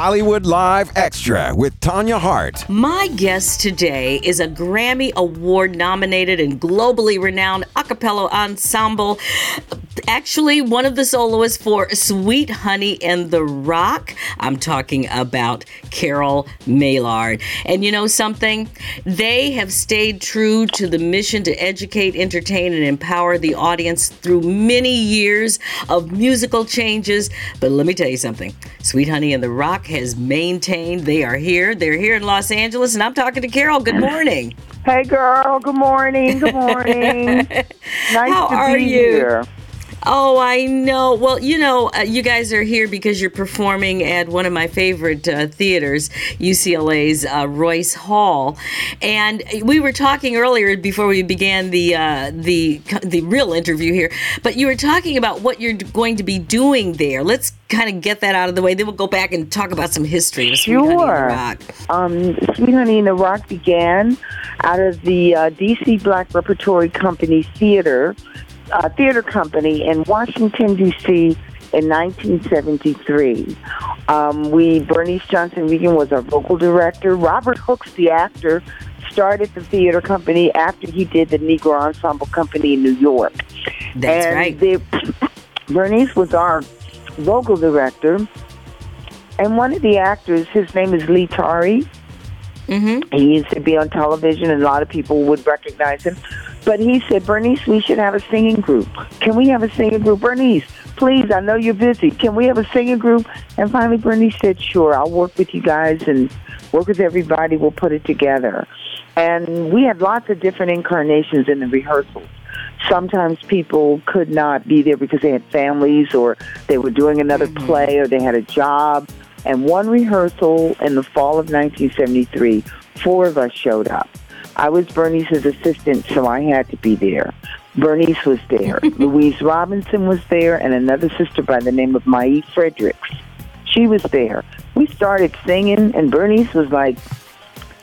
Hollywood Live Extra with Tanya Hart. My guest today is a Grammy Award-nominated and globally renowned a cappella ensemble, actually one of the soloists for Sweet Honey in the Rock. I'm talking about Carol Maillard. And you know something? They have stayed true to the mission to educate, entertain, and empower the audience through many years of musical changes. But let me tell you something. Sweet Honey in the Rock has maintained. They are here. They're here in Los Angeles, and I'm talking to Carol. Good morning. Hey, girl. Good morning. Good morning. Nice to be here. How are you? Oh, I know. Well, you know, you guys are here because you're performing at one of my favorite theaters, UCLA's Royce Hall. And we were talking earlier before we began the real interview here, but you were talking about what you're going to be doing there. Let's kind of get that out of the way. Then we'll go back and talk about some history of Sweet Honey in the Rock. Sweet Honey in the Rock began out of the D.C. Black Repertory Company Theater Company in Washington, D.C. in 1973. Bernice Johnson Regan was our vocal director. Robert Hooks, the actor, started the theater company after he did the Negro Ensemble Company in New York. That's right. Bernice was our vocal director. And one of the actors, his name is Lee Tari. Mm-hmm. He used to be on television, and a lot of people would recognize him. But he said, Bernice, we should have a singing group. Can we have a singing group? Bernice, please, I know you're busy. Can we have a singing group? And finally, Bernice said, sure, I'll work with you guys and work with everybody. We'll put it together. And we had lots of different incarnations in the rehearsals. Sometimes people could not be there because they had families or they were doing another play or they had a job. And one rehearsal in the fall of 1973, four of us showed up. I was Bernice's assistant, so I had to be there. Bernice was there. Louise Robinson was there, and another sister by the name of Mae Fredericks. She was there. We started singing, and Bernice was like,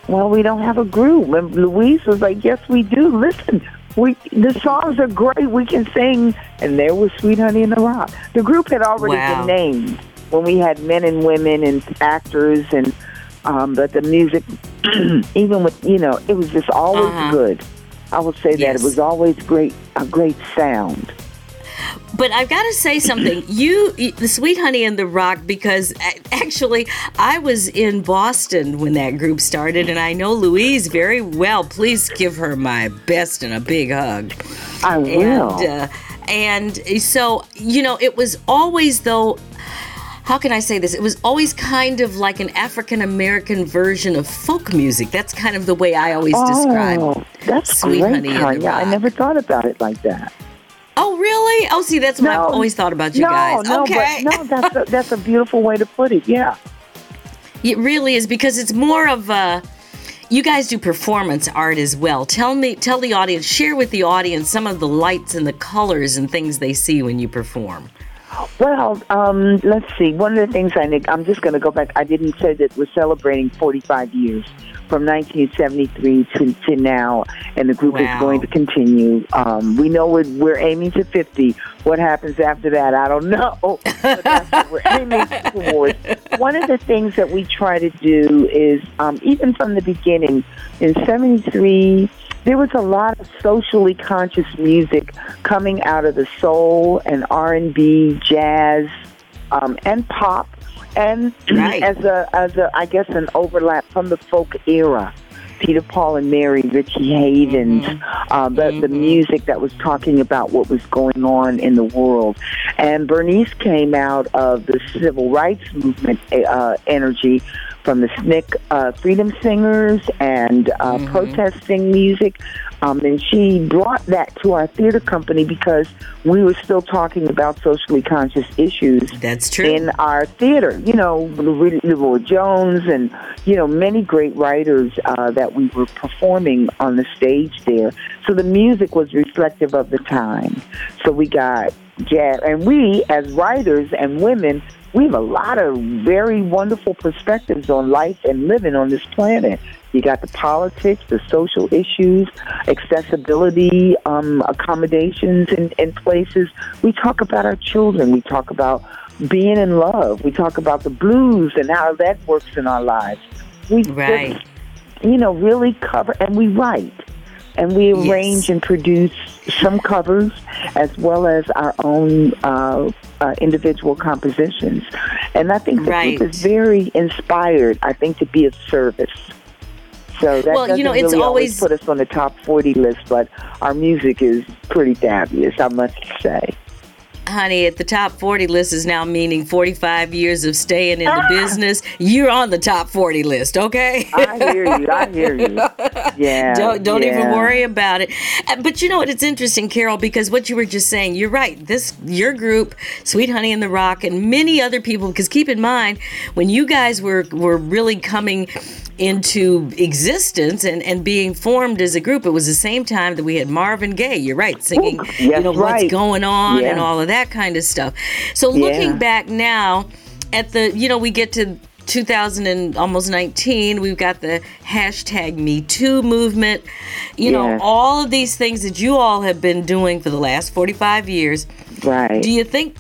well, we don't have a group. And Louise was like, yes, we do. Listen, the songs are great. We can sing. And there was Sweet Honey in the Rock. The group had already been named when we had men and women and actors and but the music, even with, you know, it was just always good. I will say that. It was always a great sound. But I've got to say something. The Sweet Honey in the Rock, because actually I was in Boston when that group started, and I know Louise very well. Please give her my best and a big hug. I will. And so, you know, it was always, though, how can I say this? It was always kind of like an African-American version of folk music. That's kind of the way I always describe that's Sweet great, Honey Tanya. In the Rock. I never thought about it like that. Oh, really? Oh, see, that's what I've always thought about you guys. Okay. But, that's a beautiful way to put it, yeah. It really is, because it's more of a... You guys do performance art as well. Tell the audience, share with the audience some of the lights and the colors and things they see when you perform. Well, let's see. One of the things I'm just going to go back. I didn't say that we're celebrating 45 years from 1973 to now, and the group is going to continue. We know we're aiming to 50. What happens after that, I don't know. But that's what we're aiming towards. One of the things that we try to do is, even from the beginning, in 73, there was a lot of socially conscious music coming out of the soul and R&B, jazz, and pop, and as a I guess an overlap from the folk era, Peter, Paul, and Mary, Richie Havens, the music that was talking about what was going on in the world. And Bernice came out of the civil rights movement energy, from the SNCC, Freedom Singers, and protesting music. And she brought that to our theater company because we were still talking about socially conscious issues in our theater. You know, Lorraine Jones and, you know, many great writers that we were performing on the stage there. So the music was reflective of the time. So we got jazz. And we, as writers and women, we have a lot of very wonderful perspectives on life and living on this planet. You got the politics, the social issues, accessibility, accommodations in places. We talk about our children. We talk about being in love. We talk about the blues and how that works in our lives. We just, you know, really cover, and we write. And we arrange and produce some covers as well as our own individual compositions. And I think the group is very inspired, I think, to be of service. So that doesn't really always put us on the top 40 list, but our music is pretty fabulous, I must say. Honey, at the top 40 list is now meaning 45 years of staying in the business. You're on the top 40 list, okay? I hear you. Yeah. Don't even worry about it. But you know what? It's interesting, Carol, because what you were just saying, you're right. Your group, Sweet Honey in the Rock, and many other people, because keep in mind, when you guys were really coming into existence and being formed as a group, it was the same time that we had Marvin Gaye, you're right, singing, what's going on and all of that kind of stuff. So looking back now at the, we get to 2019, we've got the hashtag Me Too movement, all of these things that you all have been doing for the last 45 years. Right. Do you think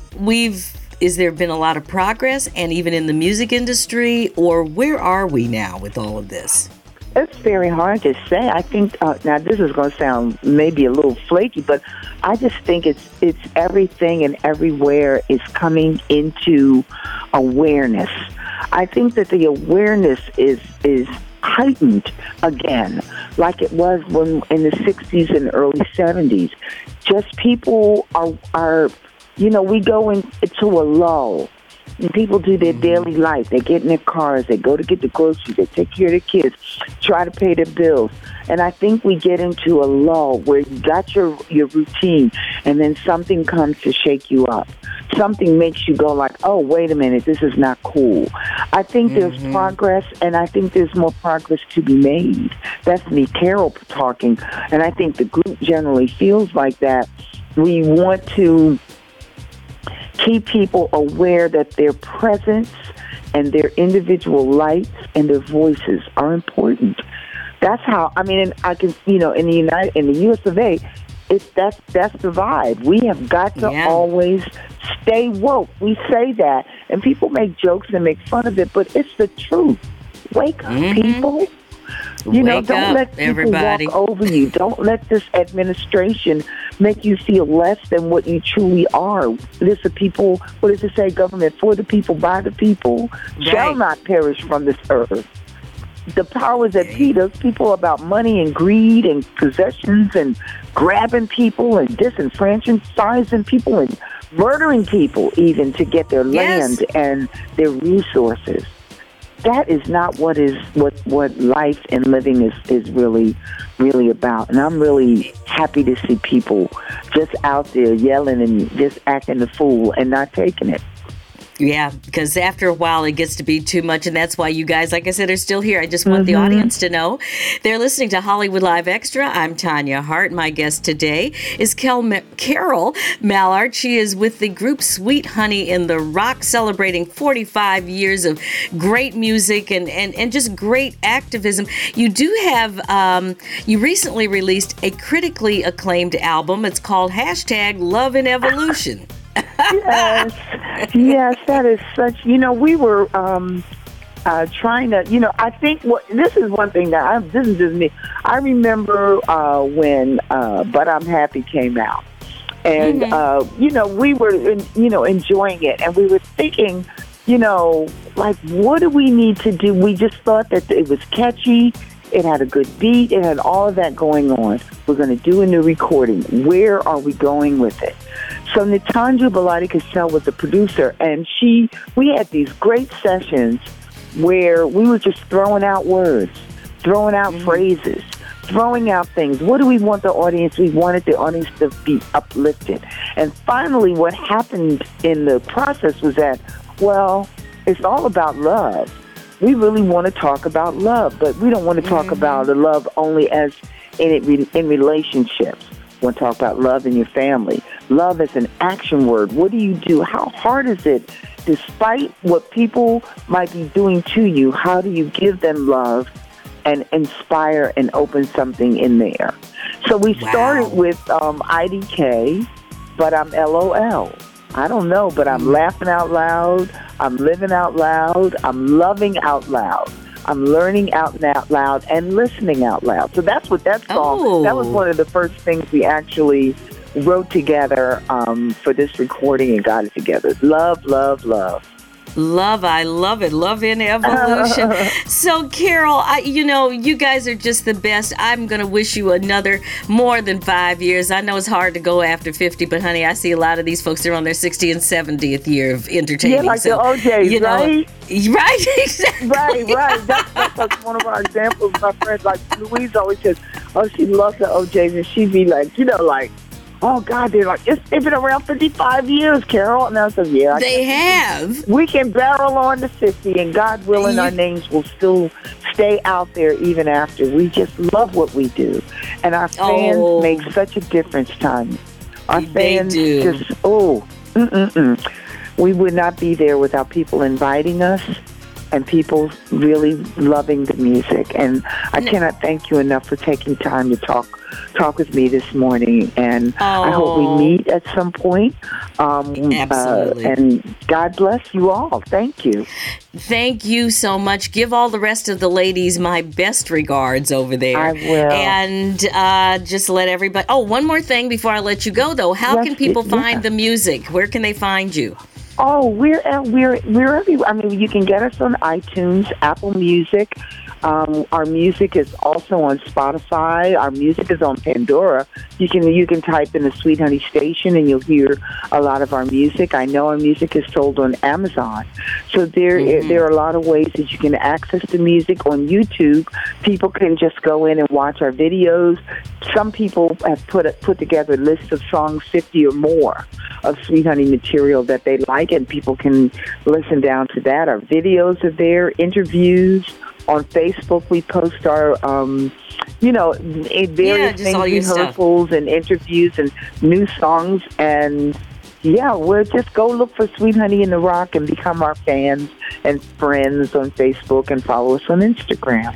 is there been a lot of progress, and even in the music industry, or where are we now with all of this? It's very hard to say. I think, now this is going to sound maybe a little flaky, but I just think it's everything and everywhere is coming into awareness. I think that the awareness is heightened again, like it was when in the 60s and early 70s. Just people are we go into a lull. And people do their daily life. They get in their cars. They go to get the groceries. They take care of their kids, try to pay their bills. And I think we get into a lull where you got your routine, and then something comes to shake you up. Something makes you go like, oh, wait a minute, this is not cool. I think there's progress, and I think there's more progress to be made. That's me, Carol, talking. And I think the group generally feels like that. We want to keep people aware that their presence and their individual lights and their voices are important. That's how, in the U.S. of A., that's the vibe. We have got to always stay woke. We say that, and people make jokes and make fun of it, but it's the truth. Wake up, people. Don't let people walk over you. Don't let this administration make you feel less than what you truly are. This is people, what does it say, government for the people, by the people, shall not perish from this earth. The powers that be, those people about money and greed and possessions and grabbing people and disenfranchising people and murdering people even to get their land and their resources. That is not what life and living is really, really about. And I'm really happy to see people just out there yelling and just acting the fool and not taking it. Yeah, because after a while it gets to be too much, and that's why you guys, like I said, are still here. I just want the audience to know they're listening to Hollywood Live Extra. I'm Tanya Hart. My guest today is Carol Maillard. She is with the group Sweet Honey in the Rock, celebrating 45 years of great music and just great activism. You do have, you recently released a critically acclaimed album. It's called Hashtag Love and Evolution. Yes, that is such, we were trying to, I think this is one thing that this is just me. I remember when But I'm Happy came out, and, we were, enjoying it, and we were thinking, like, what do we need to do? We just thought that it was catchy. It had a good beat. It had all of that going on. We're going to do a new recording. Where are we going with it? So Ntando Baladi Cassell was the producer, and we had these great sessions where we were just throwing out words, throwing out phrases, throwing out things. What do we want the audience? We wanted the audience to be uplifted. And finally, what happened in the process was that, it's all about love. We really want to talk about love, but we don't want to talk about the love only as in relationships. We want to talk about love in your family. Love is an action word. What do you do? How hard is it? Despite what people might be doing to you, how do you give them love and inspire and open something in there? So we started with IDK, But I'm LOL. I don't know, but I'm laughing out loud. I'm living out loud. I'm loving out loud. I'm learning out loud and listening out loud. So that's what that song, that was one of the first things we actually wrote together for this recording and got it together. Love, love, love. Love, I love it. Love in Evolution. So, Carol, you guys are just the best. I'm going to wish you another more than 5 years. I know it's hard to go after 50, but, honey, I see a lot of these folks that are on their 60th and 70th year of entertaining. Yeah, like so, the OJs, right? Right, exactly. Right. That's like one of our examples. My friend, like, Louise always says, oh, she loves the OJs, and she'd be like, oh, God, they're like, it's been around 55 years, Carol. And I said, yeah. They have. We can barrel on to 50, and God willing, our names will still stay out there even after. We just love what we do. And our fans make such a difference, Tanya. Our fans just, we would not be there without people inviting us and people really loving the music. And I cannot thank you enough for taking time to talk with me this morning. And I hope we meet at some point. Absolutely. And God bless you all. Thank you. Thank you so much. Give all the rest of the ladies my best regards over there. I will. And just let everybody... Oh, one more thing before I let you go, though. How can people find the music? Where can they find you? Oh, we're everywhere. I mean, you can get us on iTunes, Apple Music. Our music is also on Spotify. Our music is on Pandora. You can type in the Sweet Honey Station and you'll hear a lot of our music. I know our music is sold on Amazon. So there are a lot of ways that you can access the music on YouTube. People can just go in and watch our videos. Some people have put together lists of songs, 50 or more, of Sweet Honey material that they like, and people can listen down to that. Our videos are there, interviews. On Facebook, we post our, various things, rehearsals and interviews and new songs. And, we'll just go look for Sweet Honey in the Rock and become our fans and friends on Facebook and follow us on Instagram.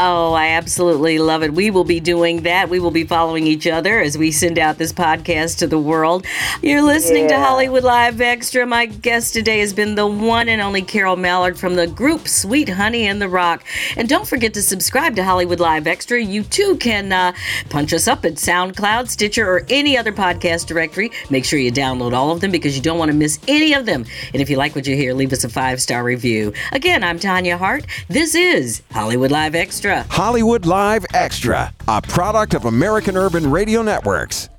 Oh, I absolutely love it. We will be doing that. We will be following each other as we send out this podcast to the world. You're listening to Hollywood Live Extra. My guest today has been the one and only Carol Maillard from the group Sweet Honey in the Rock. And don't forget to subscribe to Hollywood Live Extra. You too can punch us up at SoundCloud, Stitcher, or any other podcast directory. Make sure you download all of them because you don't want to miss any of them. And if you like what you hear, leave us a 5-star review. Again, I'm Tanya Hart. This is Hollywood Live Extra. Hollywood Live Extra, a product of American Urban Radio Networks.